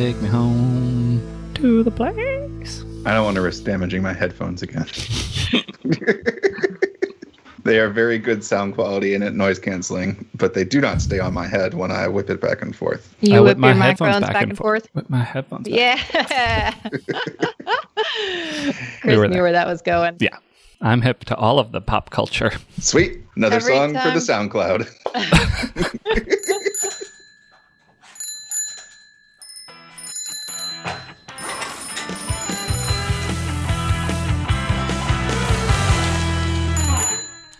Take me home to the place. I don't want to risk damaging my headphones again. They are very good sound quality and at noise canceling, but they do not stay on my head when I whip it back and forth. You whip your microphones back and forth? Whip my headphones back. Yeah. Chris knew where that was going. Yeah. I'm hip to all of the pop culture. Sweet. Another every song time for the SoundCloud.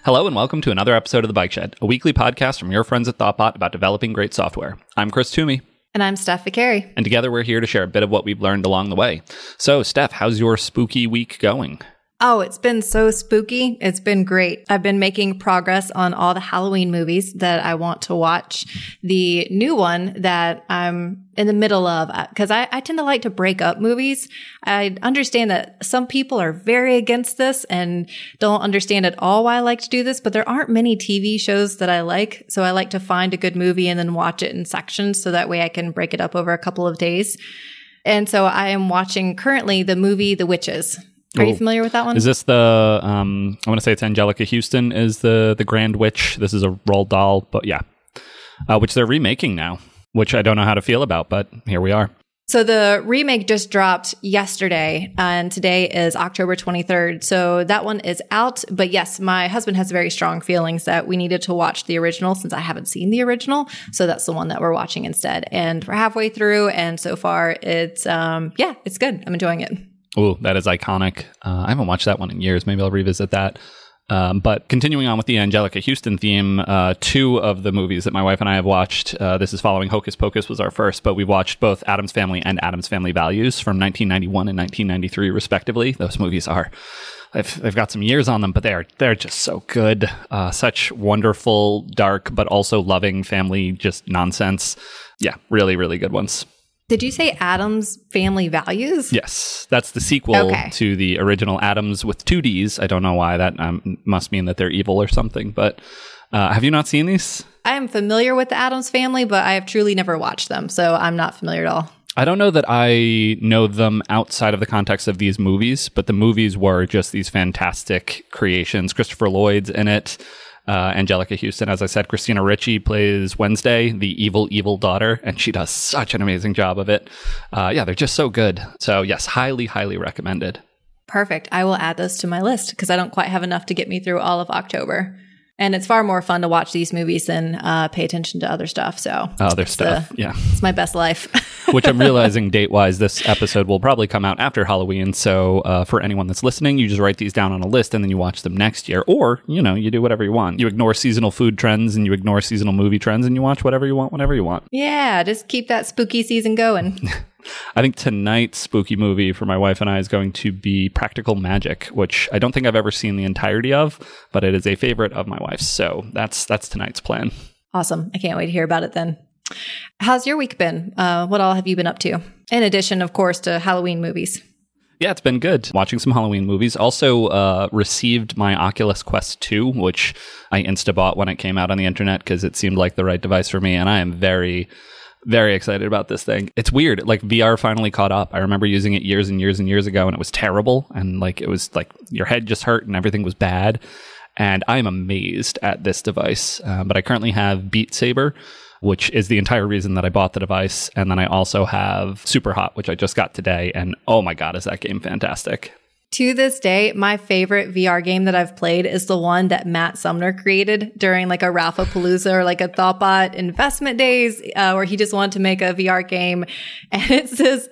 Hello and welcome to another episode of The Bike Shed, a weekly podcast from your friends at Thoughtbot about developing great software. I'm Chris Toomey. And I'm Steph Vicari. And together we're here to share a bit of what we've learned along the way. So, Steph, how's your spooky week going? Oh, it's been so spooky. It's been great. I've been making progress on all the Halloween movies that I want to watch. The new one that I'm in the middle of, because I tend to like to break up movies. I understand that some people are very against this and don't understand at all why I like to do this, but there aren't many TV shows that I like. So I like to find a good movie and then watch it in sections so that way I can break it up over a couple of days. And so I am watching currently the movie The Witches. Are you familiar with that one? Is this the, I want to say it's Angelica Houston is the Grand Witch. This is a Roald Dahl, but yeah, which they're remaking now, which I don't know how to feel about, but here we are. So the remake just dropped yesterday, and today is October 23rd. So that one is out. But yes, my husband has very strong feelings that we needed to watch the original since I haven't seen the original. So that's the one that we're watching instead. And we're halfway through, and so far it's, it's good. I'm enjoying it. Oh, that is iconic. I haven't watched that one in years. Maybe I'll revisit that. But continuing on with the Angelica Houston theme, two of the movies that my wife and I have watched, this is following Hocus Pocus was our first, but we watched both Addams Family and Addams Family Values from 1991 and 1993, respectively. Those movies are, they've got some years on them, but they're just so good. Such wonderful, dark, but also loving family, just nonsense. Yeah, really, really good ones. Did you say Addams Family Values? Yes. That's the sequel to the original Addams with two Ds. I don't know why. That must mean that they're evil or something. But have you not seen these? I am familiar with the Addams Family, but I have truly never watched them. So I'm not familiar at all. I don't know that I know them outside of the context of these movies, but the movies were just these fantastic creations. Christopher Lloyd's in it. Angelica Houston, as I said, Christina Ritchie plays Wednesday, the evil daughter, and she does such an amazing job of it. They're just so good. So yes, highly, highly recommended. Perfect. I will add those to my list because I don't quite have enough to get me through all of October. And it's far more fun to watch these movies than pay attention to other stuff. So other stuff, it's my best life. Which I'm realizing date-wise, this episode will probably come out after Halloween. So for anyone that's listening, you just write these down on a list and then you watch them next year. Or, you do whatever you want. You ignore seasonal food trends and you ignore seasonal movie trends and you watch whatever you want whenever you want. Yeah, just keep that spooky season going. I think tonight's spooky movie for my wife and I is going to be Practical Magic, which I don't think I've ever seen the entirety of, but it is a favorite of my wife's. So that's tonight's plan. Awesome. I can't wait to hear about it then. How's your week been? What all have you been up to? In addition, of course, to Halloween movies. Yeah, it's been good. Watching some Halloween movies. Also received my Oculus Quest 2, which I instabought when it came out on the internet because it seemed like the right device for me. And I am very... very excited about this thing. It's weird. Like VR finally caught up. I remember using it years and years and years ago and it was terrible. And like, it was like your head just hurt and everything was bad. And I'm amazed at this device. But I currently have Beat Saber, which is the entire reason that I bought the device. And then I also have SuperHot, which I just got today. And oh my God, is that game fantastic. To this day, my favorite VR game that I've played is the one that Matt Sumner created during like a Raffapalooza or like a Thoughtbot investment days where he just wanted to make a VR game. And it's this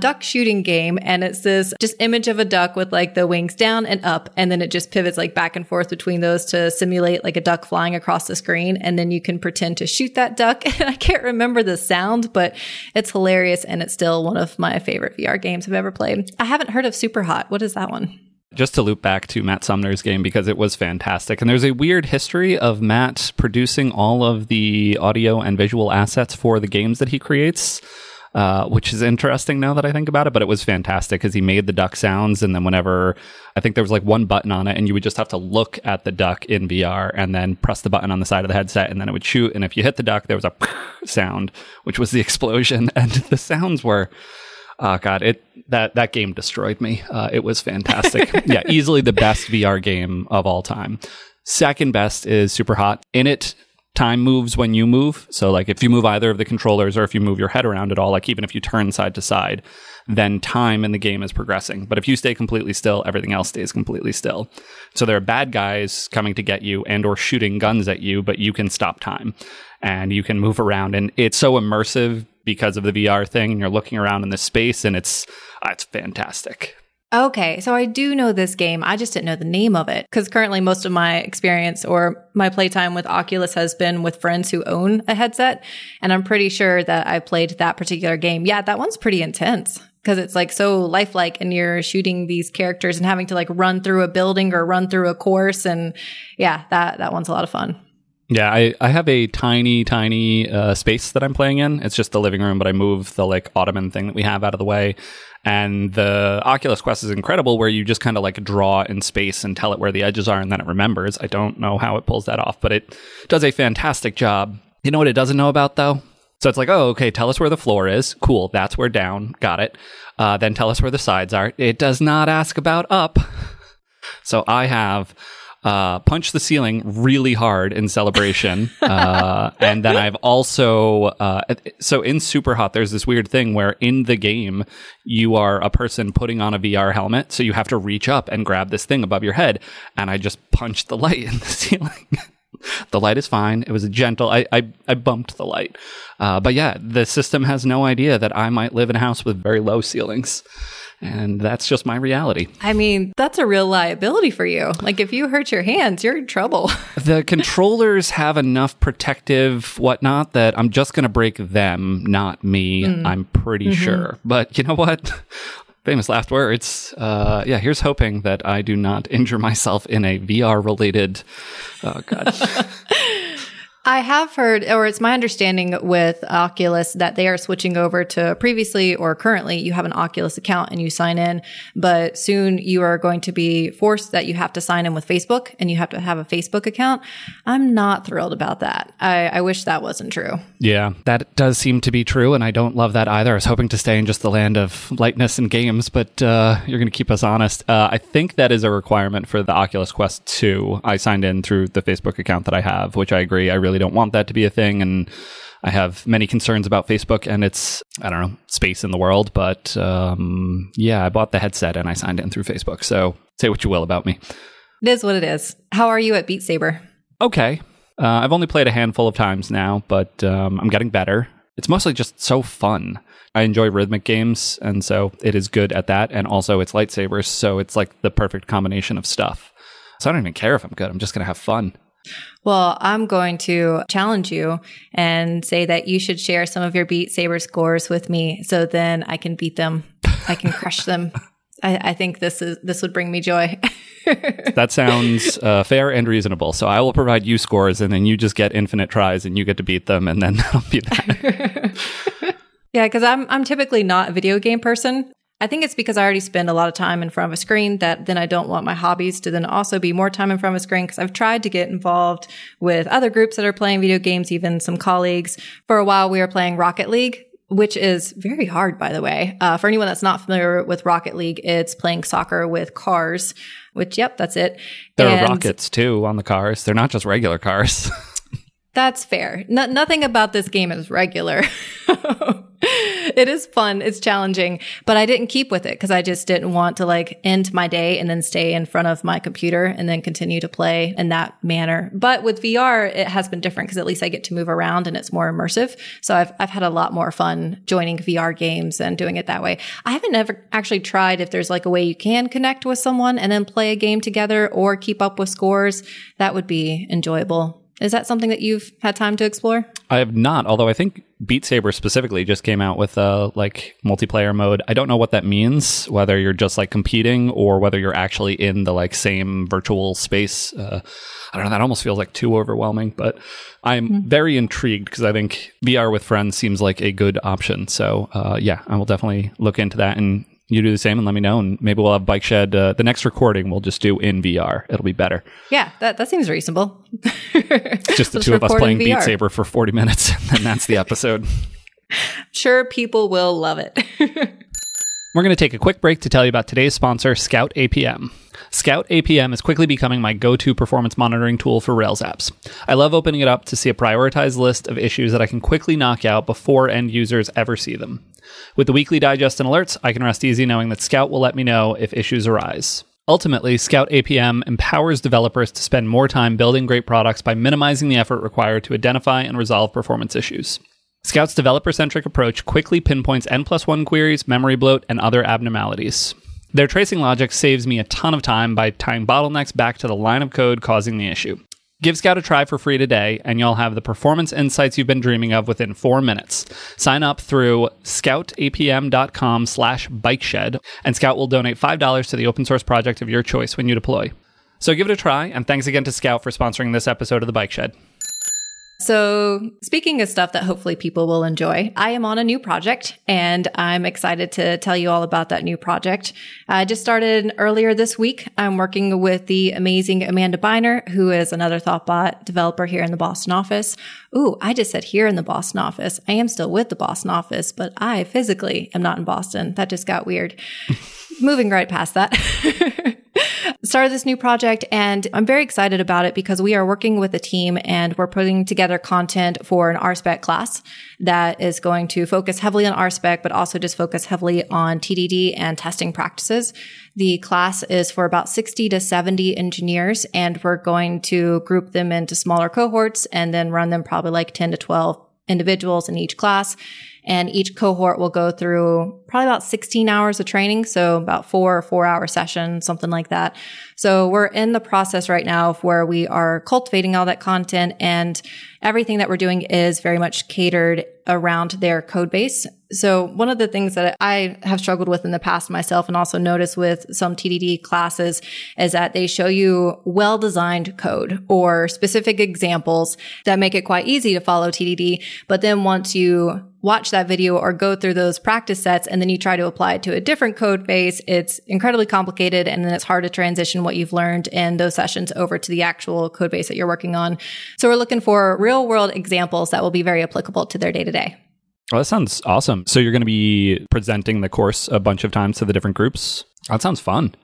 duck shooting game. And it's this just image of a duck with like the wings down and up. And then it just pivots like back and forth between those to simulate like a duck flying across the screen. And then you can pretend to shoot that duck. And I can't remember the sound, but it's hilarious. And it's still one of my favorite VR games I've ever played. I haven't heard of SuperHot. What is that one? Just to loop back to Matt Sumner's game because it was fantastic. And there's a weird history of Matt producing all of the audio and visual assets for the games that he creates. which is interesting now that I think about it, but it was fantastic because he made the duck sounds. And then whenever, I think there was like one button on it and you would just have to look at the duck in VR and then press the button on the side of the headset and then it would shoot. And if you hit the duck, there was a sound, which was the explosion. And the sounds were, that game destroyed me. It was fantastic. Yeah, easily the best VR game of all time. Second best is SuperHot. In it, time moves when you move. So like if you move either of the controllers or if you move your head around at all, like even if you turn side to side, then time in the game is progressing. But if you stay completely still, everything else stays completely still. So there are bad guys coming to get you and or shooting guns at you, but you can stop time and you can move around. And it's so immersive because of the VR thing. And you're looking around in this space and it's fantastic. Okay, so I do know this game. I just didn't know the name of it because currently most of my experience or my playtime with Oculus has been with friends who own a headset. And I'm pretty sure that I played that particular game. Yeah, that one's pretty intense because it's like so lifelike and you're shooting these characters and having to like run through a building or run through a course. And yeah, that one's a lot of fun. Yeah, I have a tiny space that I'm playing in. It's just the living room, but I move the like ottoman thing that we have out of the way. And the Oculus Quest is incredible where you just kind of like draw in space and tell it where the edges are and then it remembers. I don't know how it pulls that off, but it does a fantastic job. You know what it doesn't know about though? So it's like, oh, okay, tell us where the floor is. Cool, that's where down. Got it. Then tell us where the sides are. It does not ask about up. So I have... punch the ceiling really hard in celebration. And then I've also... so in SuperHot, there's this weird thing where in the game, you are a person putting on a VR helmet. So you have to reach up and grab this thing above your head. And I just punched the light in the ceiling. The light is fine. It was a gentle... I bumped the light. But yeah, the system has no idea that I might live in a house with very low ceilings. And that's just my reality. I mean, that's a real liability for you. Like if you hurt your hands, you're in trouble. The controllers have enough protective whatnot that I'm just going to break them, not me. I'm pretty sure. But you know what? Famous last words. Yeah, here's hoping that I do not injure myself in a VR-related... Oh, God. I have heard, or it's my understanding with Oculus that they are switching over to previously or currently you have an Oculus account and you sign in, but soon you are going to be forced that you have to sign in with Facebook and you have to have a Facebook account. I'm not thrilled about that. I wish that wasn't true. Yeah, that does seem to be true. And I don't love that either. I was hoping to stay in just the land of lightness and games, but you're going to keep us honest. I think that is a requirement for the Oculus Quest 2. I signed in through the Facebook account that I have, which I agree. I really don't want that to be a thing, and I have many concerns about Facebook and its, I don't know, space in the world, but yeah, I bought the headset and I signed in through Facebook, so say what you will about me. It is what it is. How are you at Beat Saber? Okay. I've only played a handful of times now, but I'm getting better. It's mostly just so fun. I enjoy rhythmic games, and so it is good at that, and also it's lightsabers, so it's like the perfect combination of stuff. So I don't even care if I'm good. I'm just going to have fun. Well, I'm going to challenge you and say that you should share some of your Beat Saber scores with me so then I can beat them. I can crush them. I think this would bring me joy. That sounds fair and reasonable. So I will provide you scores and then you just get infinite tries and you get to beat them and then that'll be that. Yeah, because I'm typically not a video game person. I think it's because I already spend a lot of time in front of a screen that then I don't want my hobbies to then also be more time in front of a screen because I've tried to get involved with other groups that are playing video games, even some colleagues. For a while, we were playing Rocket League, which is very hard, by the way. For anyone that's not familiar with Rocket League, it's playing soccer with cars, which, yep, that's it. There are rockets, too, on the cars. They're not just regular cars. That's fair. Nothing about this game is regular. It is fun. It's challenging, but I didn't keep with it because I just didn't want to like end my day and then stay in front of my computer and then continue to play in that manner. But with VR, it has been different because at least I get to move around and it's more immersive. So I've had a lot more fun joining VR games and doing it that way. I haven't ever actually tried if there's like a way you can connect with someone and then play a game together or keep up with scores. That would be enjoyable. Is that something that you've had time to explore? I have not, although I think Beat Saber specifically just came out with like multiplayer mode. I don't know what that means, whether you're just like competing or whether you're actually in the like same virtual space. I don't know. That almost feels like too overwhelming, but I'm very intrigued because I think VR with friends seems like a good option. So yeah, I will definitely look into that, and you do the same and let me know, and maybe we'll have Bike Shed. The next recording we'll just do in VR. It'll be better. Yeah, that seems reasonable. Just the two of us playing Beat Saber for 40 minutes, and that's the episode. Sure, people will love it. We're going to take a quick break to tell you about today's sponsor, Scout APM. Scout APM is quickly becoming my go-to performance monitoring tool for Rails apps. I love opening it up to see a prioritized list of issues that I can quickly knock out before end users ever see them. With the weekly digest and alerts, I can rest easy knowing that Scout will let me know if issues arise. Ultimately, Scout APM empowers developers to spend more time building great products by minimizing the effort required to identify and resolve performance issues. Scout's developer-centric approach quickly pinpoints N+1 queries, memory bloat, and other abnormalities. Their tracing logic saves me a ton of time by tying bottlenecks back to the line of code causing the issue. Give Scout a try for free today, and you'll have the performance insights you've been dreaming of within 4 minutes. Sign up through scoutapm.com/bikeshed, and Scout will donate $5 to the open source project of your choice when you deploy. So give it a try, and thanks again to Scout for sponsoring this episode of The Bike Shed. So speaking of stuff that hopefully people will enjoy, I am on a new project, and I'm excited to tell you all about that new project. I just started earlier this week. I'm working with the amazing Amanda Biner, who is another Thoughtbot developer here in the Boston office. Ooh, I just said here in the Boston office. I am still with the Boston office, but I physically am not in Boston. That just got weird. Moving right past that. Started this new project, and I'm very excited about it because we are working with a team and we're putting together content for an RSpec class that is going to focus heavily on RSpec, but also just focus heavily on TDD and testing practices. The class is for about 60 to 70 engineers, and we're going to group them into smaller cohorts and then run them probably like 10 to 12 individuals in each class. And each cohort will go through probably about 16 hours of training, so about four-hour session, something like that. So we're in the process right now of where we are cultivating all that content, and everything that we're doing is very much catered around their code base. So one of the things that I have struggled with in the past myself, and also noticed with some TDD classes, is that they show you well-designed code or specific examples that make it quite easy to follow TDD. But then once you watch that video or go through those practice sets and then you try to apply it to a different code base, it's incredibly complicated, and then it's hard to transition what you've learned in those sessions over to the actual code base that you're working on. So we're looking for real world examples that will be very applicable to their day to day. Oh, that sounds awesome. So you're going to be presenting the course a bunch of times to the different groups? That sounds fun.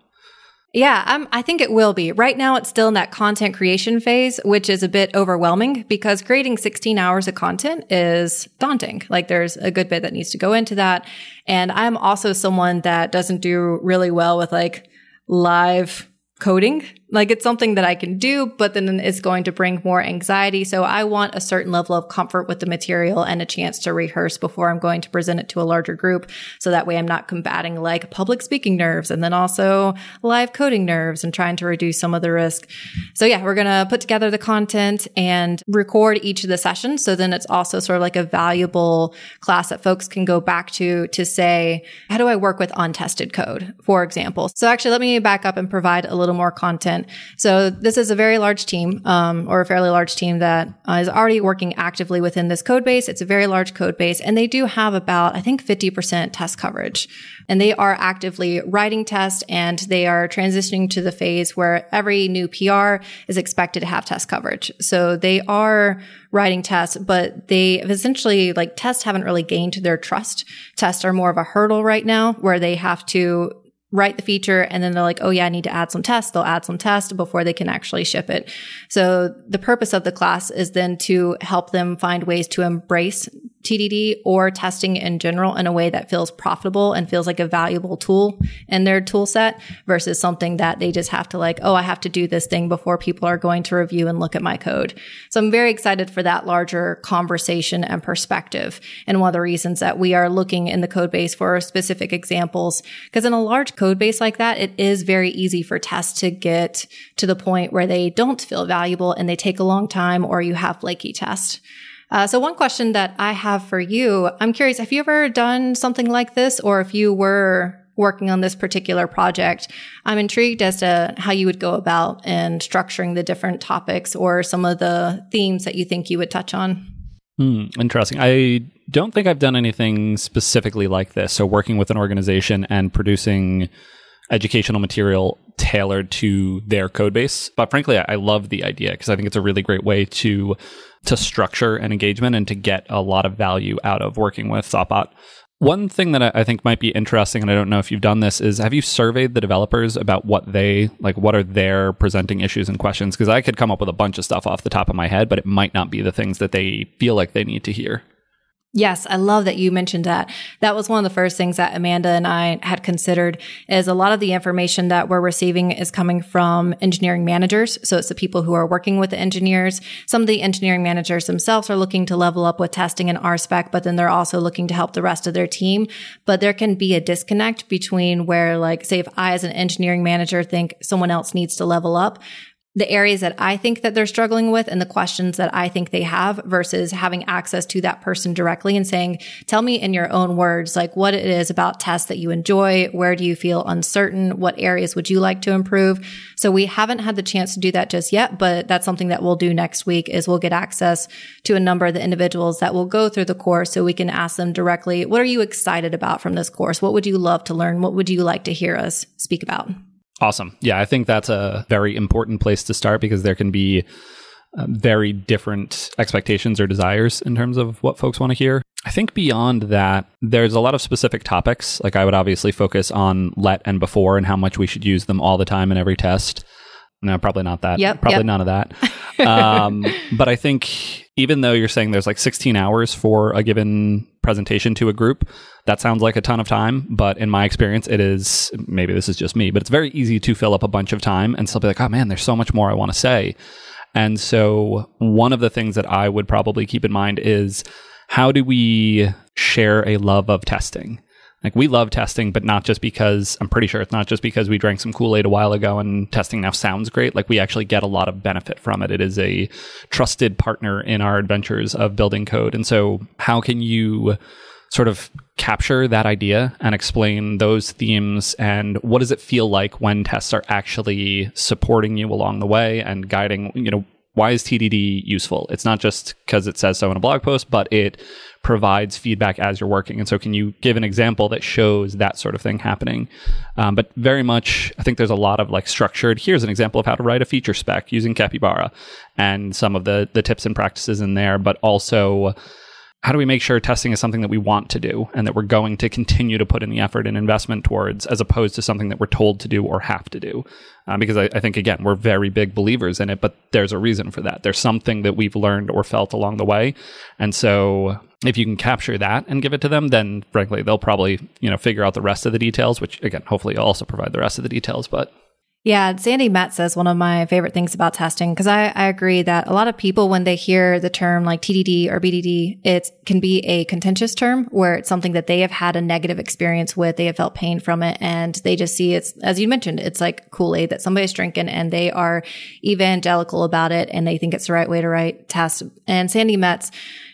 Yeah, I think it will be. Right now, it's still in that content creation phase, which is a bit overwhelming because creating 16 hours of content is daunting. Like, there's a good bit that needs to go into that. And I'm also someone that doesn't do really well with like live coding. Like, it's something that I can do, but then it's going to bring more anxiety. So I want a certain level of comfort with the material and a chance to rehearse before I'm going to present it to a larger group. So that way I'm not combating like public speaking nerves and then also live coding nerves and trying to reduce some of the risk. So yeah, we're going to put together the content and record each of the sessions. So then it's also sort of like a valuable class that folks can go back to say, how do I work with untested code, for example? So actually, let me back up and provide a little more content. So this is a very large team, or a fairly large team that is already working actively within this code base. It's a very large code base, and they do have about, I think, 50% test coverage. And they are actively writing tests, and they are transitioning to the phase where every new PR is expected to have test coverage. So they are writing tests, but they have essentially, like, tests haven't really gained their trust. Tests are more of a hurdle right now where they have to write the feature, and then they're like, oh yeah, I need to add some tests. They'll add some tests before they can actually ship it. So the purpose of the class is then to help them find ways to embrace TDD or testing in general in a way that feels profitable and feels like a valuable tool in their tool set versus something that they just have to like, oh, I have to do this thing before people are going to review and look at my code. So I'm very excited for that larger conversation and perspective. And one of the reasons that we are looking in the code base for specific examples, because in a large code code base like that, it is very easy for tests to get to the point where they don't feel valuable and they take a long time, or you have flaky tests. So one question that I have for you, I'm curious, have you ever done something like this? Or if you were working on this particular project, I'm intrigued as to how you would go about and structuring the different topics or some of the themes that you think you would touch on. Interesting. I don't think I've done anything specifically like this. So working with an organization and producing educational material tailored to their code base. But frankly, I love the idea because I think it's a really great way to structure an engagement and to get a lot of value out of working with Thoughtbot. One thing that I think might be interesting, and I don't know if you've done this, is have you surveyed the developers about what are their presenting issues and questions? Because I could come up with a bunch of stuff off the top of my head, but it might not be the things that they feel like they need to hear. Yes, I love that you mentioned that. That was one of the first things that Amanda and I had considered is a lot of the information that we're receiving is coming from engineering managers. So it's the people who are working with the engineers. Some of the engineering managers themselves are looking to level up with testing and RSpec, but then they're also looking to help the rest of their team. But there can be a disconnect between where, say if I as an engineering manager think someone else needs to level up, the areas that I think that they're struggling with and the questions that I think they have versus having access to that person directly and saying, tell me in your own words, what it is about tests that you enjoy. Where do you feel uncertain? What areas would you like to improve? So we haven't had the chance to do that just yet, but that's something that we'll do next week is we'll get access to a number of the individuals that will go through the course so we can ask them directly, what are you excited about from this course? What would you love to learn? What would you like to hear us speak about? Awesome. Yeah, I think that's a very important place to start because there can be very different expectations or desires in terms of what folks want to hear. I think beyond that, there's a lot of specific topics. I would obviously focus on let and before and how much we should use them all the time in every test. No, probably not that. Probably none of that. But I think even though you're saying there's 16 hours for a given presentation to a group, that sounds like a ton of time. But in my experience, it is, maybe this is just me, but it's very easy to fill up a bunch of time and still be oh man, there's so much more I want to say. And so one of the things that I would probably keep in mind is how do we share a love of testing? We love testing, but not just because, I'm pretty sure it's not just because we drank some Kool-Aid a while ago and testing now sounds great. We actually get a lot of benefit from it. It is a trusted partner in our adventures of building code. And so how can you sort of capture that idea and explain those themes and what does it feel like when tests are actually supporting you along the way and guiding, why is TDD useful? It's not just because it says so in a blog post, but it provides feedback as you're working. And so can you give an example that shows that sort of thing happening? But very much, I think there's a lot of structured, here's an example of how to write a feature spec using Capybara and some of the tips and practices in there, but also how do we make sure testing is something that we want to do and that we're going to continue to put in the effort and investment towards as opposed to something that we're told to do or have to do? Because I think, again, we're very big believers in it, but there's a reason for that. There's something that we've learned or felt along the way. And so if you can capture that and give it to them, then frankly, they'll probably, figure out the rest of the details, which again, hopefully you'll also provide the rest of the details, but... Yeah, Sandi Metz says one of my favorite things about testing, because I agree that a lot of people, when they hear the term TDD or BDD, it can be a contentious term where it's something that they have had a negative experience with, they have felt pain from it, and they just see it's, as you mentioned, it's like Kool-Aid that somebody's drinking and they are evangelical about it and they think it's the right way to write tests. And Sandi Metz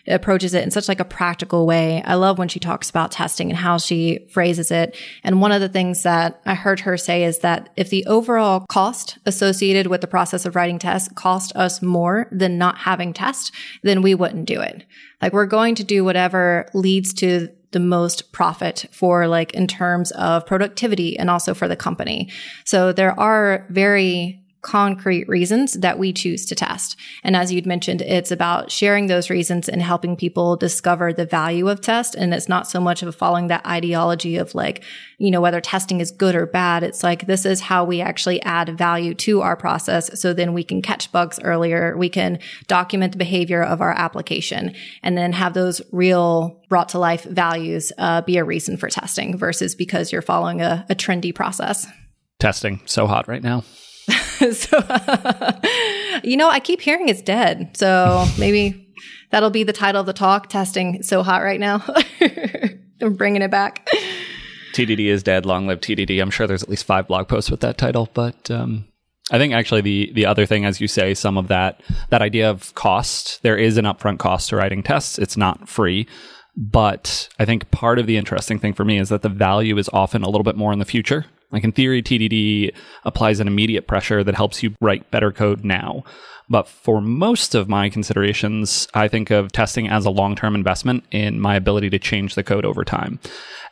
approaches it in such a practical way. I love when she talks about testing and how she phrases it. And one of the things that I heard her say is that if the overall cost associated with the process of writing tests cost us more than not having tests, then we wouldn't do it. We're going to do whatever leads to the most profit for in terms of productivity and also for the company. So there are very concrete reasons that we choose to test. And as you'd mentioned, it's about sharing those reasons and helping people discover the value of test. And it's not so much of following that ideology of whether testing is good or bad. It's this is how we actually add value to our process. So then we can catch bugs earlier. We can document the behavior of our application and then have those real brought to life values be a reason for testing versus because you're following a trendy process. Testing, so hot right now. So, I keep hearing it's dead. So maybe that'll be the title of the talk, testing so hot right now. I'm bringing it back. TDD is dead, long live TDD. I'm sure there's at least 5 blog posts with that title. But I think actually the other thing, as you say, some of that idea of cost, there is an upfront cost to writing tests. It's not free. But I think part of the interesting thing for me is that the value is often a little bit more in the future. Like in theory, TDD applies an immediate pressure that helps you write better code now. But for most of my considerations, I think of testing as a long-term investment in my ability to change the code over time.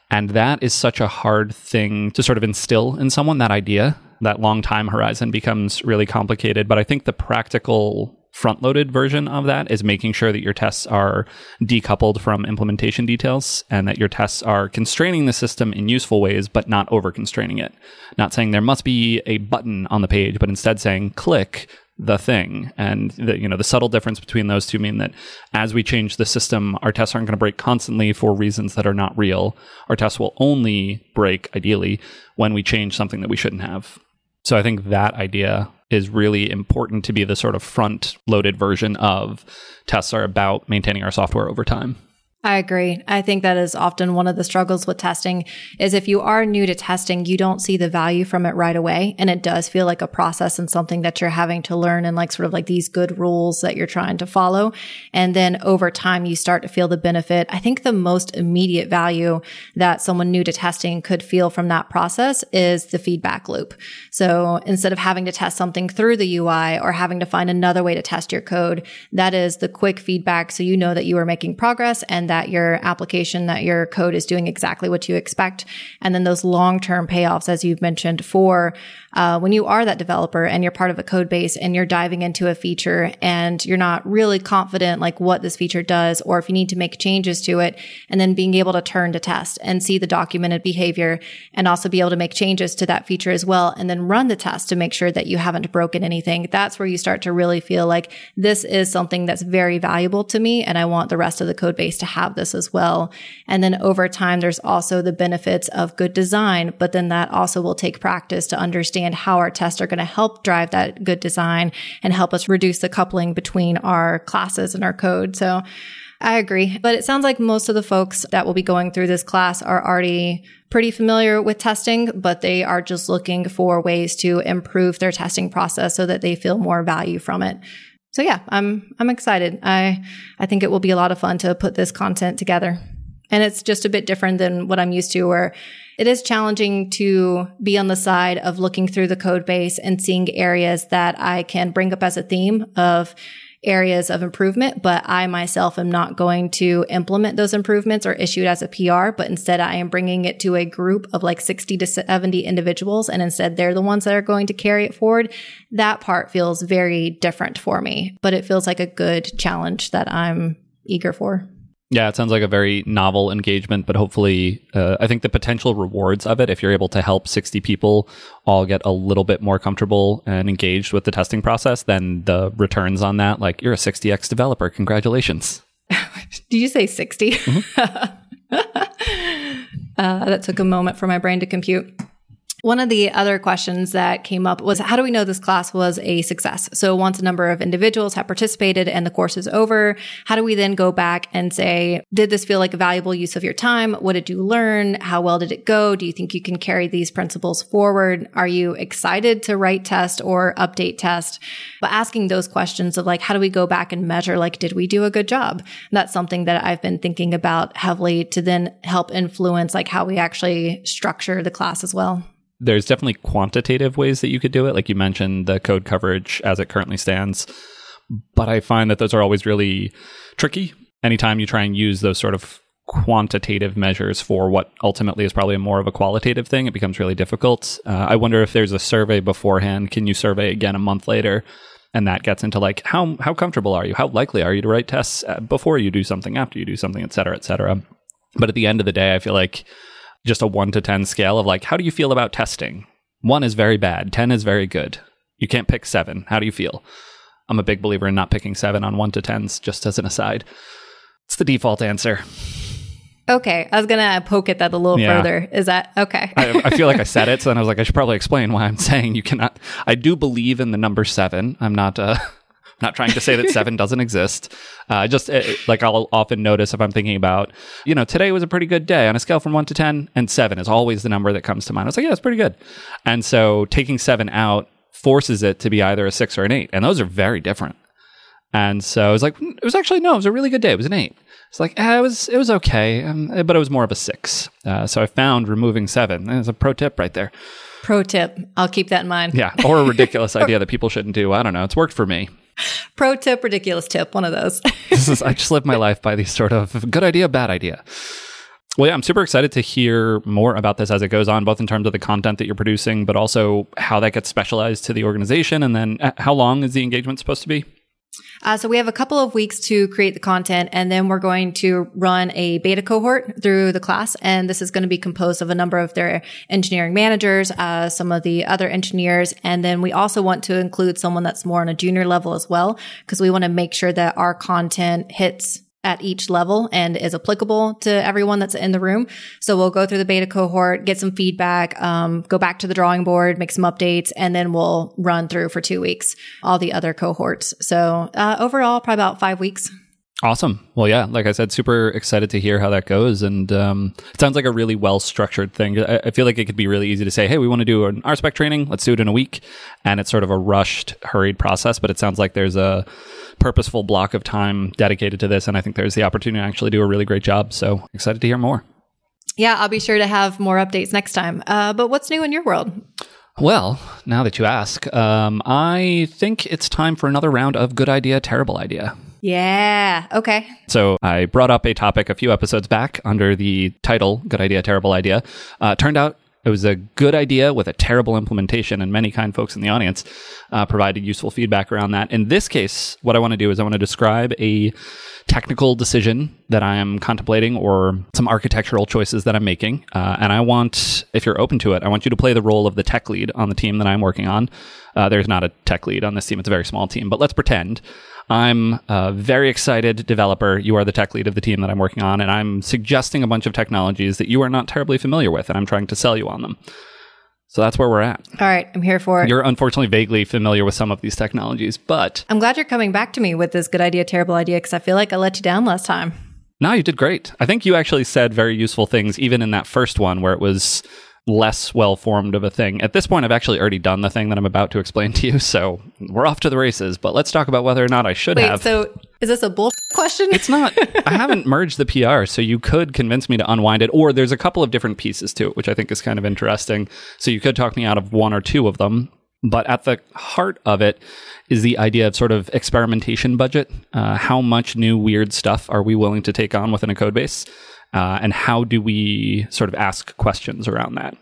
And that is such a hard thing to sort of instill in someone, that idea. That long time horizon becomes really complicated. But I think the practical front-loaded version of that is making sure that your tests are decoupled from implementation details and that your tests are constraining the system in useful ways, but not over-constraining it. Not saying there must be a button on the page, but instead saying click the thing. And the subtle difference between those two mean that as we change the system, our tests aren't going to break constantly for reasons that are not real. Our tests will only break, ideally, when we change something that we shouldn't have. So I think that idea is really important to be the sort of front-loaded version of tests are about maintaining our software over time. I agree. I think that is often one of the struggles with testing is if you are new to testing, you don't see the value from it right away. And it does feel like a process and something that you're having to learn and like sort of like these good rules that you're trying to follow. And then over time, you start to feel the benefit. I think the most immediate value that someone new to testing could feel from that process is the feedback loop. So instead of having to test something through the UI or having to find another way to test your code, that is the quick feedback. So you know that you are making progress and that your application, that your code is doing exactly what you expect. And then those long-term payoffs, as you've mentioned, for when you are that developer and you're part of a code base and you're diving into a feature and you're not really confident like what this feature does or if you need to make changes to it, and then being able to turn to test and see the documented behavior and also be able to make changes to that feature as well and then run the test to make sure that you haven't broken anything. That's where you start to really feel like this is something that's very valuable to me and I want the rest of the code base to have this as well. And then over time, there's also the benefits of good design, but then that also will take practice to understand how our tests are going to help drive that good design and help us reduce the coupling between our classes and our code. So I agree. But it sounds like most of the folks that will be going through this class are already pretty familiar with testing, but they are just looking for ways to improve their testing process so that they feel more value from it. So yeah, I'm excited. I think it will be a lot of fun to put this content together. And it's just a bit different than what I'm used to, where it is challenging to be on the side of looking through the code base and seeing areas that I can bring up as a theme of areas of improvement, but I myself am not going to implement those improvements or issue it as a PR, but instead I am bringing it to a group of like 60 to 70 individuals, and instead they're the ones that are going to carry it forward. That part feels very different for me, but it feels like a good challenge that I'm eager for. Yeah, it sounds like a very novel engagement, but hopefully, I think the potential rewards of it, if you're able to help 60 people all get a little bit more comfortable and engaged with the testing process, then the returns on that, like you're a 60x developer, congratulations. Did you say 60? Mm-hmm. That took a moment for my brain to compute. One of the other questions that came up was, how do we know this class was a success? So once a number of individuals have participated and the course is over, how do we then go back and say, did this feel like a valuable use of your time? What did you learn? How well did it go? Do you think you can carry these principles forward? Are you excited to write test or update test? But asking those questions of like, how do we go back and measure, like, did we do a good job? And that's something that I've been thinking about heavily to then help influence like how we actually structure the class as well. There's definitely quantitative ways that you could do it. Like you mentioned, the code coverage as it currently stands. But I find that those are always really tricky. Anytime you try and use those sort of quantitative measures for what ultimately is probably more of a qualitative thing, it becomes really difficult. I wonder if there's a survey beforehand. Can you survey again a month later? And that gets into like, how comfortable are you? How likely are you to write tests before you do something, after you do something, et cetera, et cetera. But at the end of the day, I feel like just a 1 to 10 scale of like, how do you feel about testing? 1 is very bad. 10 is very good. You can't pick 7. How do you feel? I'm a big believer in not picking 7 on 1 to 10s, just as an aside. It's the default answer. Okay. I was going to poke at that a little further. Is that okay? I feel like I said it. So then I was like, I should probably explain why I'm saying you cannot. I do believe in the number 7. I'm not Not trying to say that seven doesn't exist. Just I'll often notice if I'm thinking about, today was a pretty good day on a scale from 1 to 10, and 7 is always the number that comes to mind. I was like, yeah, it's pretty good. And so taking 7 out forces it to be either a 6 or an 8. And those are very different. And so I was like, it was a really good day. It was an 8. It's like, it was okay, but it was more of a 6. So I found removing 7. That's a pro tip right there. Pro tip. I'll keep that in mind. Yeah, or a ridiculous idea that people shouldn't do. I don't know. It's worked for me. Pro tip, ridiculous tip, one of those. I just live my life by these sort of good idea, bad idea. Well, yeah, I'm super excited to hear more about this as it goes on, both in terms of the content that you're producing, but also how that gets specialized to the organization. And then how long is the engagement supposed to be? So we have a couple of weeks to create the content, and then we're going to run a beta cohort through the class. And this is going to be composed of a number of their engineering managers, some of the other engineers. And then we also want to include someone that's more on a junior level as well, because we want to make sure that our content hits at each level and is applicable to everyone that's in the room. So we'll go through the beta cohort, get some feedback, go back to the drawing board, make some updates, and then we'll run through for 2 weeks all the other cohorts. So overall, probably about 5 weeks. Awesome. Well, yeah, like I said, super excited to hear how that goes. And it sounds like a really well-structured thing. I feel like it could be really easy to say, hey, we want to do an RSpec training. Let's do it in a week. And it's sort of a rushed, hurried process. But it sounds like there's a purposeful block of time dedicated to this. And I think there's the opportunity to actually do a really great job. So excited to hear more. Yeah, I'll be sure to have more updates next time. But what's new in your world? Well, now that you ask, I think it's time for another round of good idea, terrible idea. Yeah. Okay. So I brought up a topic a few episodes back under the title, Good Idea, Terrible Idea. Turned out it was a good idea with a terrible implementation, and many kind folks in the audience provided useful feedback around that. In this case, what I want to do is I want to describe a technical decision that I am contemplating or some architectural choices that I'm making. And I want, if you're open to it, I want you to play the role of the tech lead on the team that I'm working on. There's not a tech lead on this team. It's a very small team, but let's pretend I'm a very excited developer. You are the tech lead of the team that I'm working on, and I'm suggesting a bunch of technologies that you are not terribly familiar with, and I'm trying to sell you on them. So that's where we're at. All right. I'm here for it. You're unfortunately vaguely familiar with some of these technologies, but I'm glad you're coming back to me with this good idea, terrible idea, because I feel like I let you down last time. No, you did great. I think you actually said very useful things, even in that first one where it was less well-formed of a thing. At this point, I've actually already done the thing that I'm about to explain to you, so we're off to the races, but let's talk about whether or not I should have. So is this a bull question? It's not. I haven't merged the PR, so you could convince me to unwind it, or there's a couple of different pieces to it, which I think is kind of interesting. So you could talk me out of one or two of them, but at the heart of it is the idea of sort of experimentation budget. How much new weird stuff are we willing to take on within a code base? And how do we sort of ask questions around that?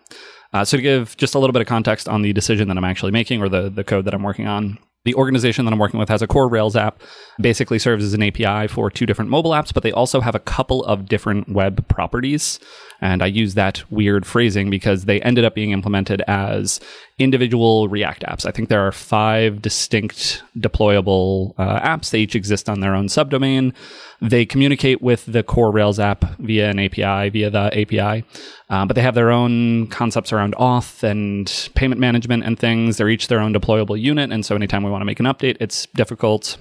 So to give just a little bit of context on the decision that I'm actually making or the code that I'm working on, the organization that I'm working with has a core Rails app, basically serves as an API for 2 different mobile apps, but they also have a couple of different web properties. And I use that weird phrasing because they ended up being implemented as individual React apps. I think there are 5 distinct deployable apps. They each exist on their own subdomain. They communicate with the core Rails app via an API, via the API. But they have their own concepts around auth and payment management and things. They're each their own deployable unit. And so anytime we want to make an update, it's difficult.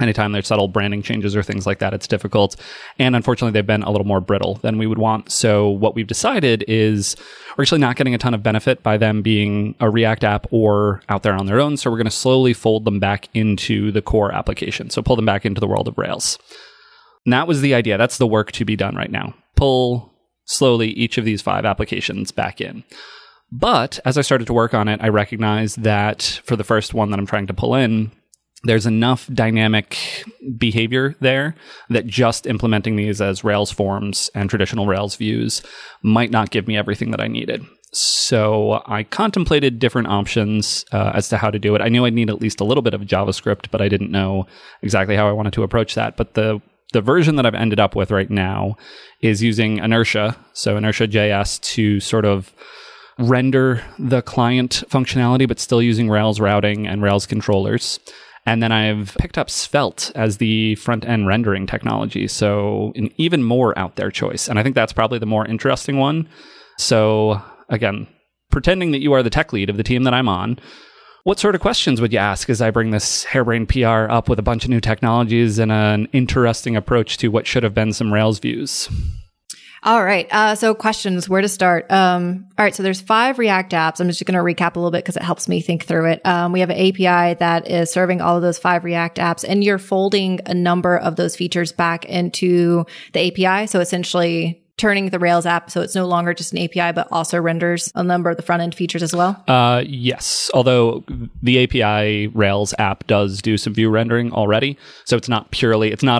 Anytime there's subtle branding changes or things like that, it's difficult. And unfortunately, they've been a little more brittle than we would want. So what we've decided is we're actually not getting a ton of benefit by them being a React app or out there on their own. So we're going to slowly fold them back into the core application. So pull them back into the world of Rails. And that was the idea. That's the work to be done right now. Pull slowly each of these 5 applications back in. But as I started to work on it, I recognized that for the first one that I'm trying to pull in, there's enough dynamic behavior there that just implementing these as Rails forms and traditional Rails views might not give me everything that I needed. So I contemplated different options as to how to do it. I knew I'd need at least a little bit of JavaScript, but I didn't know exactly how I wanted to approach that. But the version that I've ended up with right now is using Inertia, so Inertia.js, to sort of render the client functionality, but still using Rails routing and Rails controllers. And then I've picked up Svelte as the front-end rendering technology, so an even more out-there choice. And I think that's probably the more interesting one. So again, pretending that you are the tech lead of the team that I'm on, What sort of questions would you ask as I bring this harebrained PR up with a bunch of new technologies and an interesting approach to what should have been some Rails views? All right. So questions, where to start? All right. So there's 5 React apps. I'm just going to recap a little bit because it helps me think through it. We have an API that is serving all of those 5 React apps, and you're folding a number of those features back into the API. So essentially turning the Rails app so it's no longer just an API, but also renders a number of the front-end features as well? Yes, although the API Rails app does do some Vue rendering already. So it's not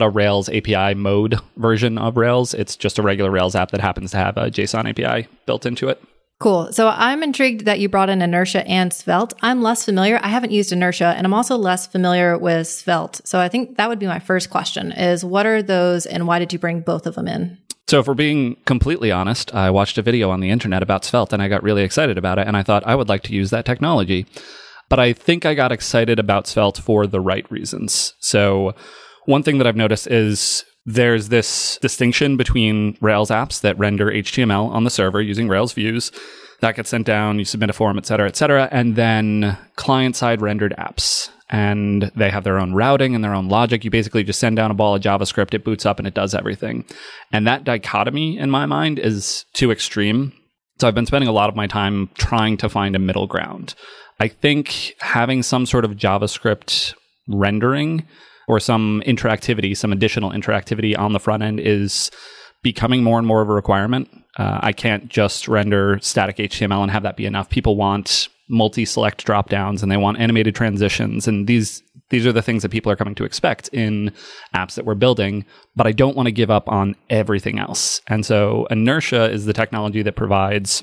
a Rails API mode version of Rails. It's just a regular Rails app that happens to have a JSON API built into it. Cool. So I'm intrigued that you brought in Inertia and Svelte. I'm less familiar. I haven't used Inertia, and I'm also less familiar with Svelte. So I think that would be my first question is, what are those and why did you bring both of them in? So if we're being completely honest, I watched a video on the internet about Svelte and I got really excited about it. And I thought I would like to use that technology. But I think I got excited about Svelte for the right reasons. So one thing that I've noticed is there's this distinction between Rails apps that render HTML on the server using Rails views. That gets sent down, you submit a form, et cetera, and then client-side rendered apps. And they have their own routing and their own logic. You basically just send down a ball of JavaScript, it boots up and it does everything. And that dichotomy, in my mind, is too extreme. So I've been spending a lot of my time trying to find a middle ground. I think having some sort of JavaScript rendering or some interactivity, some additional interactivity on the front end is becoming more and more of a requirement. I can't just render static HTML and have that be enough. People want multi-select drop-downs, and they want animated transitions. And these are the things that people are coming to expect in apps that we're building, but I don't want to give up on everything else. And so Inertia is the technology that provides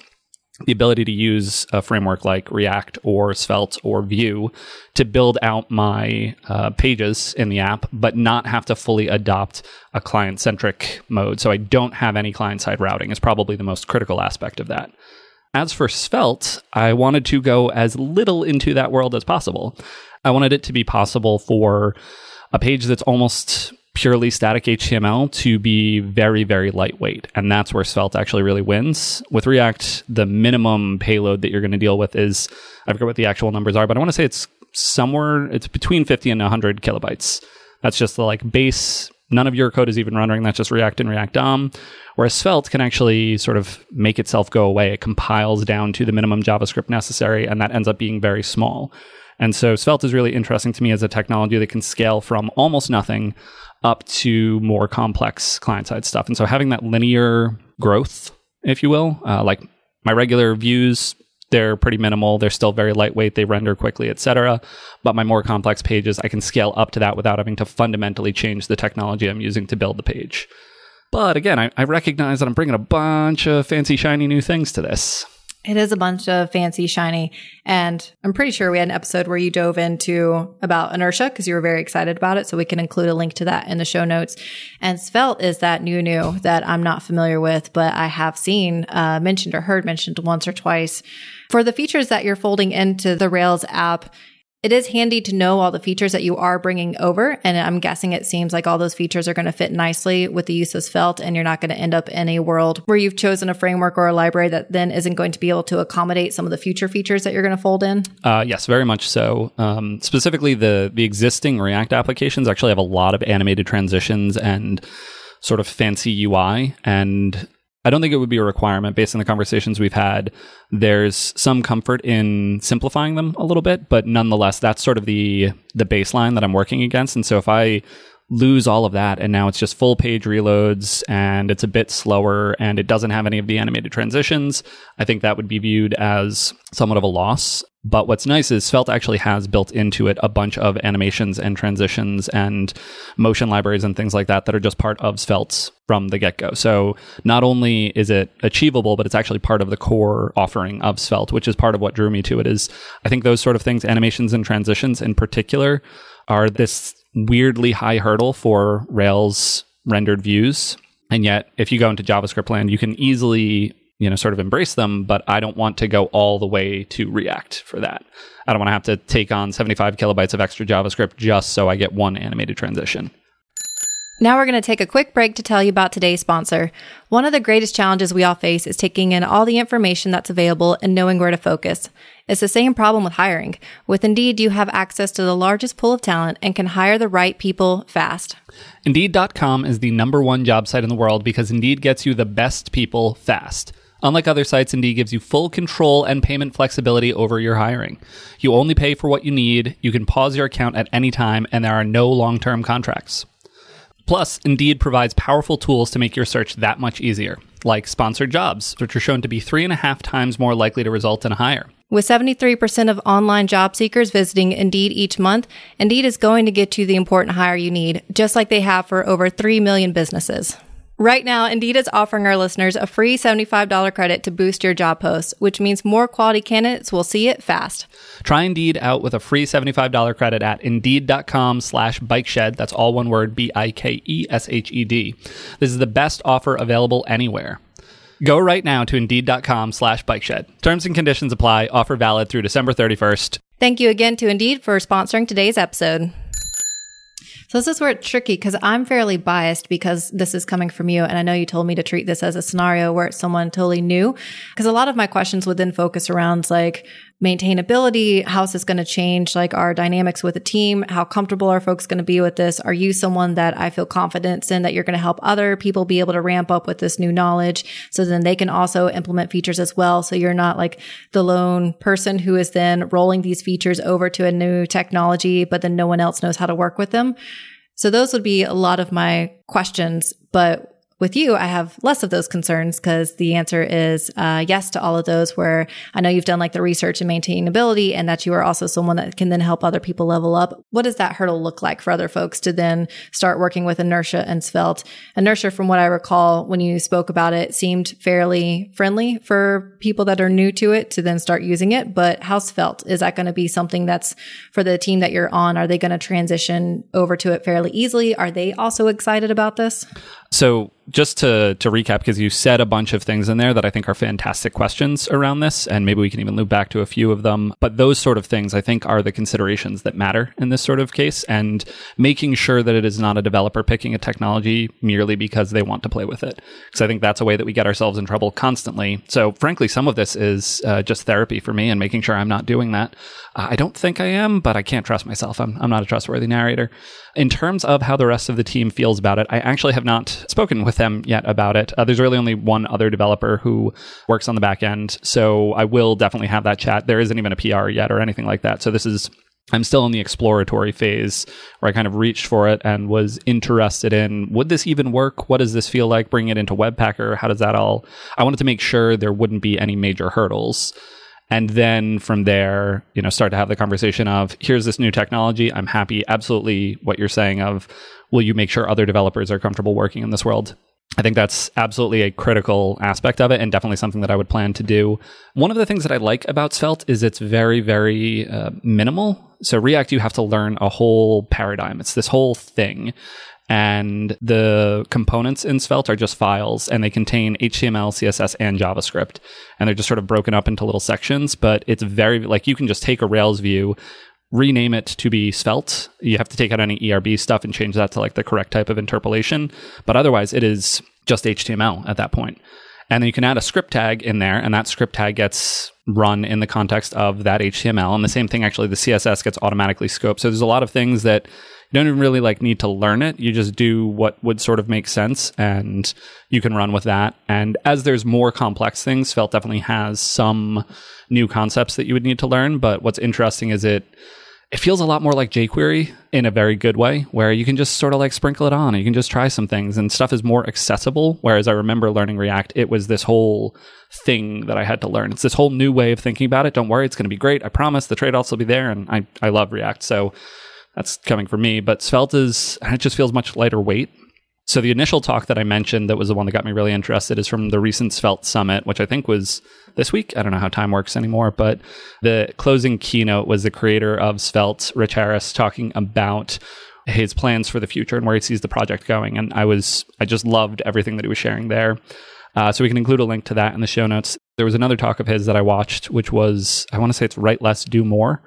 the ability to use a framework like React or Svelte or Vue to build out my pages in the app, but not have to fully adopt a client-centric mode. So I don't have any client-side routing. It's probably the most critical aspect of that. As for Svelte, I wanted to go as little into that world as possible. I wanted it to be possible for a page that's almost purely static HTML to be very, very lightweight. And that's where Svelte actually really wins. With React, the minimum payload that you're going to deal with is, I forget what the actual numbers are, but I want to say it's between 50 and 100 kilobytes. That's just the base. None of your code is even rendering. That's just React and React DOM. Whereas Svelte can actually sort of make itself go away. It compiles down to the minimum JavaScript necessary, and that ends up being very small. And so Svelte is really interesting to me as a technology that can scale from almost nothing up to more complex client-side stuff. And so having that linear growth, if you will, like my regular views, they're pretty minimal. They're still very lightweight. They render quickly, etc. But my more complex pages, I can scale up to that without having to fundamentally change the technology I'm using to build the page. But again, I recognize that I'm bringing a bunch of fancy, shiny new things to this. It is a bunch of fancy, shiny, and I'm pretty sure we had an episode where you dove into about Inertia because you were very excited about it. So we can include a link to that in the show notes. And Svelte is that new that I'm not familiar with, but I have seen mentioned or heard mentioned once or twice. For the features that you're folding into the Rails app, it is handy to know all the features that you are bringing over, and I'm guessing it seems like all those features are going to fit nicely with the use of Svelte, and you're not going to end up in a world where you've chosen a framework or a library that then isn't going to be able to accommodate some of the future features that you're going to fold in? Yes, very much so. Specifically, the existing React applications actually have a lot of animated transitions and sort of fancy UI, and I don't think it would be a requirement based on the conversations we've had. There's some comfort in simplifying them a little bit, but nonetheless, that's sort of the baseline that I'm working against. And so if I lose all of that and now it's just full page reloads and it's a bit slower and it doesn't have any of the animated transitions, I think that would be viewed as somewhat of a loss. But what's nice is Svelte actually has built into it a bunch of animations and transitions and motion libraries and things like that are just part of Svelte from the get-go. So not only is it achievable, but it's actually part of the core offering of Svelte, which is part of what drew me to it. Is I think those sort of things, animations and transitions in particular, are this weirdly high hurdle for Rails rendered views. And yet, if you go into JavaScript land, you can easily sort of embrace them, but I don't want to go all the way to React for that. I don't want to have to take on 75 kilobytes of extra JavaScript just so I get one animated transition. Now we're going to take a quick break to tell you about today's sponsor. One of the greatest challenges we all face is taking in all the information that's available and knowing where to focus. It's the same problem with hiring. With Indeed, you have access to the largest pool of talent and can hire the right people fast. Indeed.com is the #1 job site in the world because Indeed gets you the best people fast. Unlike other sites, Indeed gives you full control and payment flexibility over your hiring. You only pay for what you need, you can pause your account at any time, and there are no long-term contracts. Plus, Indeed provides powerful tools to make your search that much easier, like sponsored jobs, which are shown to be 3.5 times more likely to result in a hire. With 73% of online job seekers visiting Indeed each month, Indeed is going to get you the important hire you need, just like they have for over 3 million businesses. Right now, Indeed is offering our listeners a free $75 credit to boost your job post, which means more quality candidates will see it fast. Try Indeed out with a free $75 credit at Indeed.com/bikeshed. That's all one word, B-I-K-E-S-H-E-D. This is the best offer available anywhere. Go right now to Indeed.com/bikeshed. Terms and conditions apply. Offer valid through December 31st. Thank you again to Indeed for sponsoring today's episode. So this is where it's tricky because I'm fairly biased because this is coming from you. And I know you told me to treat this as a scenario where it's someone totally new. Because a lot of my questions would then focus around like maintainability, how is this going to change like our dynamics with a team? How comfortable are folks going to be with this? Are you someone that I feel confidence in that you're going to help other people be able to ramp up with this new knowledge so then they can also implement features as well? So you're not like the lone person who is then rolling these features over to a new technology, but then no one else knows how to work with them. So those would be a lot of my questions, but with you, I have less of those concerns because the answer is yes to all of those where I know you've done like the research and maintainability and that you are also someone that can then help other people level up. What does that hurdle look like for other folks to then start working with Inertia and Svelte? Inertia, from what I recall when you spoke about it, seemed fairly friendly for people that are new to it to then start using it. But how Svelte? Is that going to be something that's for the team that you're on? Are they going to transition over to it fairly easily? Are they also excited about this? So just to recap, because you said a bunch of things in there that I think are fantastic questions around this, and maybe we can even loop back to a few of them. But those sort of things, I think, are the considerations that matter in this sort of case, and making sure that it is not a developer picking a technology merely because they want to play with it. Because I think that's a way that we get ourselves in trouble constantly. So frankly, some of this is just therapy for me and making sure I'm not doing that. I don't think I am, but I can't trust myself. I'm not a trustworthy narrator. In terms of how the rest of the team feels about it, I actually have not spoken with them yet about it. There's really only one other developer who works on the back end, so I will definitely have that chat. There isn't even a PR yet or anything like that. So I'm still in the exploratory phase where I kind of reached for it and was interested in, would this even work? What does this feel like? Bring it into Webpacker. How does that all... I wanted to make sure there wouldn't be any major hurdles. And then from there, you know, start to have the conversation of, here's this new technology. I'm happy. Absolutely what you're saying of, will you make sure other developers are comfortable working in this world? I think that's absolutely a critical aspect of it and definitely something that I would plan to do. One of the things that I like about Svelte is it's very, very minimal. So React, you have to learn a whole paradigm. It's this whole thing. And the components in Svelte are just files, and they contain HTML, CSS, and JavaScript. And they're just sort of broken up into little sections, but it's very, like, you can just take a Rails view, rename it to be Svelte. You have to take out any ERB stuff and change that to like the correct type of interpolation. But otherwise, it is just HTML at that point. And then you can add a script tag in there, and that script tag gets run in the context of that HTML. And the same thing, actually, the CSS gets automatically scoped. So there's a lot of things that you don't even really like need to learn it. You just do what would sort of make sense and you can run with that. And as there's more complex things, Svelte definitely has some new concepts that you would need to learn. But what's interesting is it feels a lot more like jQuery in a very good way, where you can just sort of like sprinkle it on. You can just try some things and stuff is more accessible. Whereas I remember learning React, it was this whole thing that I had to learn. It's this whole new way of thinking about it. Don't worry, it's going to be great. I promise the trade-offs will be there. And I love React. So that's coming from me, but Svelte it just feels much lighter weight. So the initial talk that I mentioned that was the one that got me really interested is from the recent Svelte Summit, which I think was this week. I don't know how time works anymore, but the closing keynote was the creator of Svelte, Rich Harris, talking about his plans for the future and where he sees the project going. And I just loved everything that he was sharing there. So we can include a link to that in the show notes. There was another talk of his that I watched, which was, I want to say it's Write Less, Do More,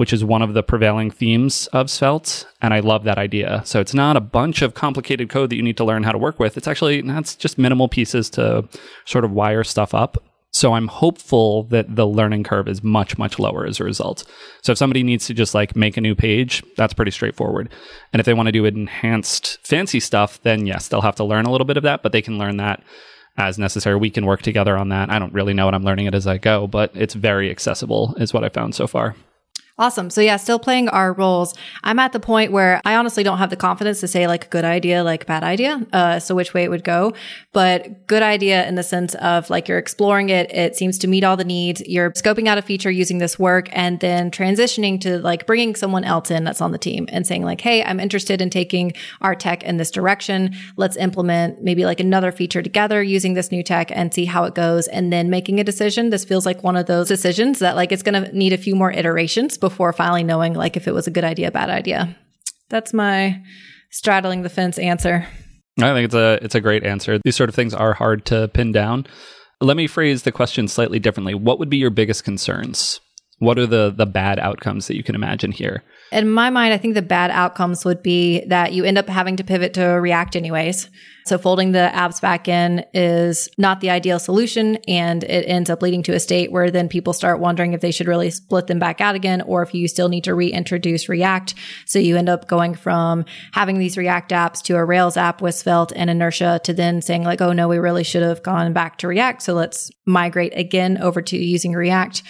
which is one of the prevailing themes of Svelte. And I love that idea. So it's not a bunch of complicated code that you need to learn how to work with. It's actually, that's just minimal pieces to sort of wire stuff up. So I'm hopeful that the learning curve is much, much lower as a result. So if somebody needs to just like make a new page, that's pretty straightforward. And if they want to do enhanced fancy stuff, then yes, they'll have to learn a little bit of that, but they can learn that as necessary. We can work together on that. I don't really know, and I'm learning it as I go, but it's very accessible is what I found so far. Awesome. So yeah, still playing our roles. I'm at the point where I honestly don't have the confidence to say like good idea, like bad idea. So which way it would go, but good idea in the sense of like you're exploring it. It seems to meet all the needs. You're scoping out a feature using this work and then transitioning to like bringing someone else in that's on the team and saying like, hey, I'm interested in taking our tech in this direction. Let's implement maybe like another feature together using this new tech and see how it goes. And then making a decision. This feels like one of those decisions that like it's going to need a few more iterations before finally knowing like if it was a good idea, bad idea. That's my straddling the fence answer. I think it's a great answer. These sort of things are hard to pin down. Let me phrase the question slightly differently. What would be your biggest concerns? What are the bad outcomes that you can imagine here? In my mind, I think the bad outcomes would be that you end up having to pivot to React anyways. So folding the apps back in is not the ideal solution, and it ends up leading to a state where then people start wondering if they should really split them back out again or if you still need to reintroduce React. So you end up going from having these React apps to a Rails app with Svelte and Inertia to then saying like, oh no, we really should have gone back to React. So let's migrate again over to using React.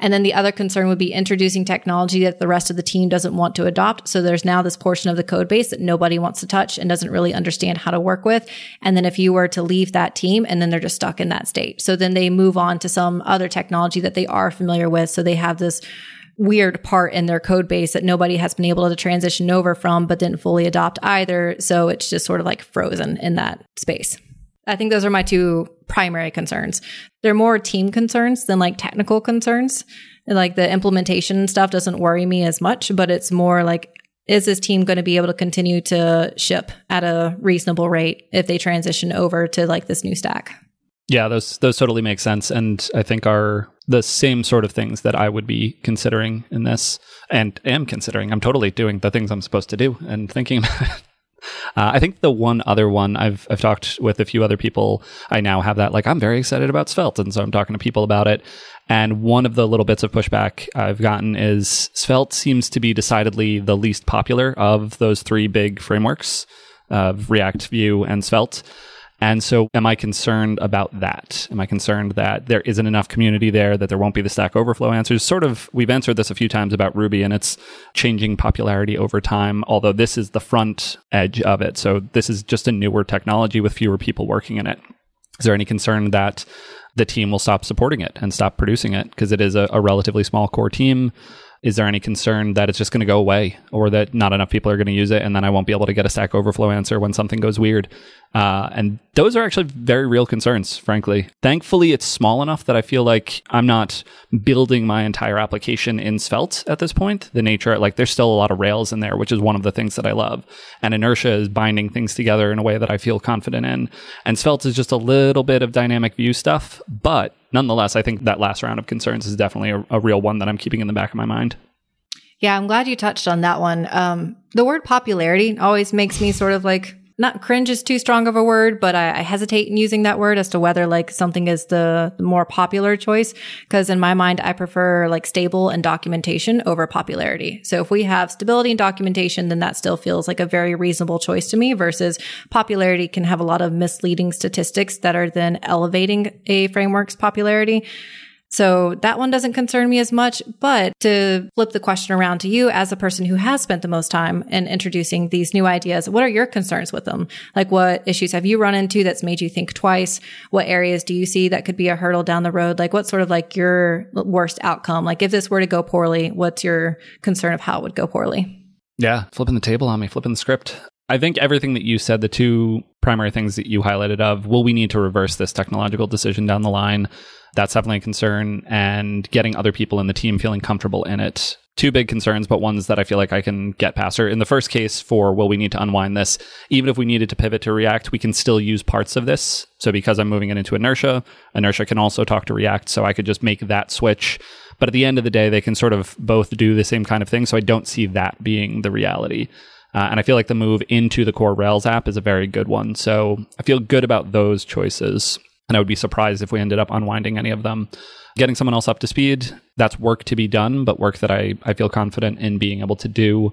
And then the other concern would be introducing technology that the rest of the team doesn't want to adopt. So there's now this portion of the code base that nobody wants to touch and doesn't really understand how to work with. And then if you were to leave that team and then they're just stuck in that state. So then they move on to some other technology that they are familiar with. So they have this weird part in their code base that nobody has been able to transition over from, but didn't fully adopt either. So it's just sort of like frozen in that space. I think those are my two primary concerns. They're more team concerns than like technical concerns. Like the implementation stuff doesn't worry me as much, but it's more like, is this team going to be able to continue to ship at a reasonable rate if they transition over to like this new stack? Yeah, those totally make sense. And I think are the same sort of things that I would be considering in this and am considering. I'm totally doing the things I'm supposed to do and thinking about it. I think the one other one I've talked with a few other people. I now have that, like, I'm very excited about Svelte. And so I'm talking to people about it. And one of the little bits of pushback I've gotten is Svelte seems to be decidedly the least popular of those three big frameworks of React, Vue, and Svelte. And so am I concerned about that? Am I concerned that there isn't enough community there, that there won't be the Stack Overflow answers? Sort of, we've answered this a few times about Ruby and its changing popularity over time, although this is the front edge of it. So this is just a newer technology with fewer people working in it. Is there any concern that the team will stop supporting it and stop producing it because it is a relatively small core team? Is there any concern that it's just going to go away or that not enough people are going to use it and then I won't be able to get a Stack Overflow answer when something goes weird? And those are actually very real concerns, frankly. Thankfully, it's small enough that I feel like I'm not building my entire application in Svelte at this point. The nature, like there's still a lot of Rails in there, which is one of the things that I love. And Inertia is binding things together in a way that I feel confident in. And Svelte is just a little bit of dynamic Vue stuff, but nonetheless, I think that last round of concerns is definitely a real one that I'm keeping in the back of my mind. Yeah, I'm glad you touched on that one. The word popularity always makes me sort of like, not cringe is too strong of a word, but I hesitate in using that word as to whether like something is the more popular choice. Because in my mind, I prefer like stable and documentation over popularity. So if we have stability and documentation, then that still feels like a very reasonable choice to me versus popularity can have a lot of misleading statistics that are then elevating a framework's popularity. So that one doesn't concern me as much, but to flip the question around to you as a person who has spent the most time in introducing these new ideas, what are your concerns with them? Like what issues have you run into that's made you think twice? What areas do you see that could be a hurdle down the road? Like what sort of like your worst outcome? Like if this were to go poorly, what's your concern of how it would go poorly? Yeah, flipping the table on me, flipping the script. I think everything that you said, the two primary things that you highlighted of, will we need to reverse this technological decision down the line? That's definitely a concern, and getting other people in the team feeling comfortable in it. Two big concerns, but ones that I feel like I can get past are in the first case for, well, we need to unwind this. Even if we needed to pivot to React, we can still use parts of this. So because I'm moving it into Inertia, Inertia can also talk to React. So I could just make that switch. But at the end of the day, they can sort of both do the same kind of thing. So I don't see that being the reality. And I feel like the move into the core Rails app is a very good one. So I feel good about those choices. And I would be surprised if we ended up unwinding any of them. Getting someone else up to speed, that's work to be done, but work that I feel confident in being able to do.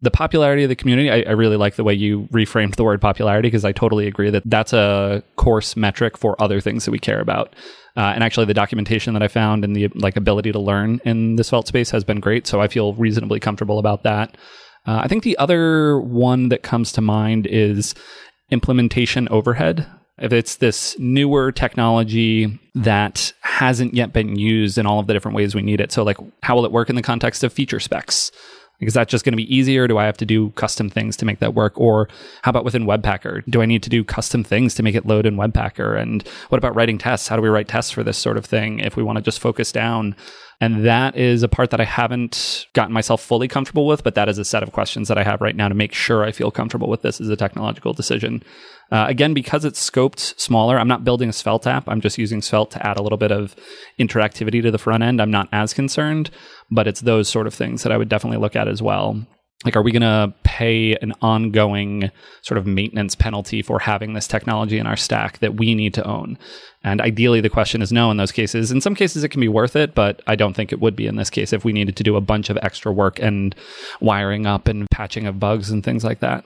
The popularity of the community, I really like the way you reframed the word popularity, because I totally agree that that's a coarse metric for other things that we care about. And actually, the documentation that I found and the ability to learn in the Svelte space has been great. So I feel reasonably comfortable about that. I think the other one that comes to mind is implementation overhead. If it's this newer technology that hasn't yet been used in all of the different ways we need it. So how will it work in the context of feature specs? Is that just going to be easier? Do I have to do custom things to make that work? Or how about within Webpacker? Do I need to do custom things to make it load in Webpacker? And what about writing tests? How do we write tests for this sort of thing if we want to just focus down? And that is a part that I haven't gotten myself fully comfortable with, but that is a set of questions that I have right now to make sure I feel comfortable with this as a technological decision. Again, because it's scoped smaller, I'm not building a Svelte app. I'm just using Svelte to add a little bit of interactivity to the front end. I'm not as concerned, but it's those sort of things that I would definitely look at as well. Are we going to pay an ongoing sort of maintenance penalty for having this technology in our stack that we need to own? And ideally, the question is no in those cases. In some cases, it can be worth it, but I don't think it would be in this case if we needed to do a bunch of extra work and wiring up and patching of bugs and things like that.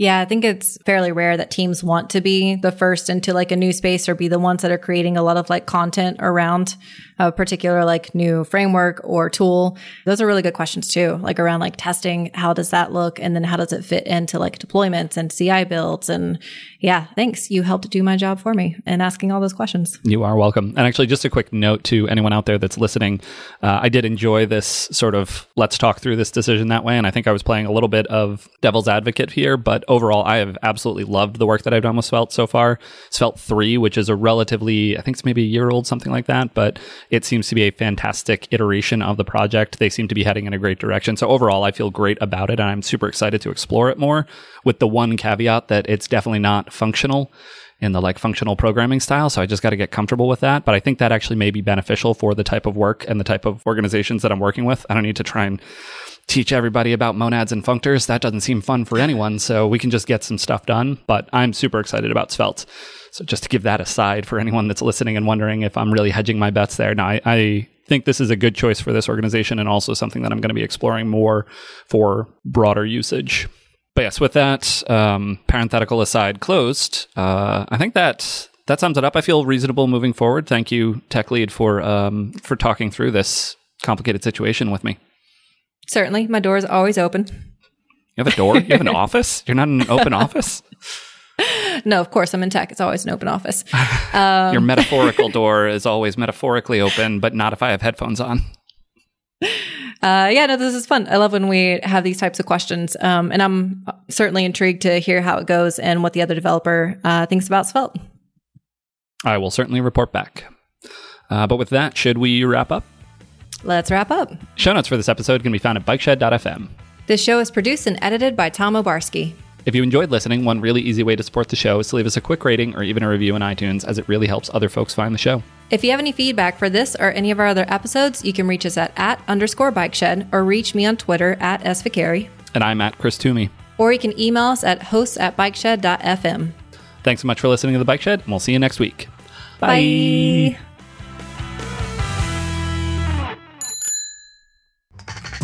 Yeah, I think it's fairly rare that teams want to be the first into a new space or be the ones that are creating a lot of content around a particular new framework or tool. Those are really good questions too, around testing. How does that look? And then how does it fit into deployments and CI builds? And yeah, thanks. You helped do my job for me in asking all those questions. You are welcome. And actually, just a quick note to anyone out there that's listening. I did enjoy this sort of let's talk through this decision that way. And I think I was playing a little bit of devil's advocate here, but overall, I have absolutely loved the work that I've done with Svelte so far. Svelte 3, which is a relatively, I think it's maybe a year old, something like that, but it seems to be a fantastic iteration of the project. They seem to be heading in a great direction. So overall, I feel great about it, and I'm super excited to explore it more, with the one caveat that it's definitely not functional in the functional programming style. So I just got to get comfortable with that. But I think that actually may be beneficial for the type of work and the type of organizations that I'm working with. I don't need to try and teach everybody about monads and functors. That doesn't seem fun for anyone. So we can just get some stuff done. But I'm super excited about Svelte. So just to give that aside for anyone that's listening and wondering if I'm really hedging my bets there. No, I think this is a good choice for this organization and also something that I'm going to be exploring more for broader usage. But yes, with that parenthetical aside closed, I think that sums it up. I feel reasonable moving forward. Thank you, Tech Lead, for talking through this complicated situation with me. Certainly. My door is always open. You have a door? You have an office? You're not in an open office? No, of course. I'm in tech. It's always an open office. Your metaphorical door is always metaphorically open, but not if I have headphones on. Yeah, no, this is fun. I love when we have these types of questions. And I'm certainly intrigued to hear how it goes and what the other developer thinks about Svelte. I will certainly report back. But with that, should we wrap up? Let's wrap up. Show notes for this episode can be found at bikeshed.fm. This show is produced and edited by Tom Obarski. If you enjoyed listening, one really easy way to support the show is to leave us a quick rating or even a review on iTunes, as it really helps other folks find the show. If you have any feedback for this or any of our other episodes, you can reach us at @_bikeshed or reach me on Twitter @svicari. And I'm @ChrisToomey. Or you can email us at hosts@bikeshed.fm. Thanks so much for listening to The Bike Shed, and we'll see you next week. Bye.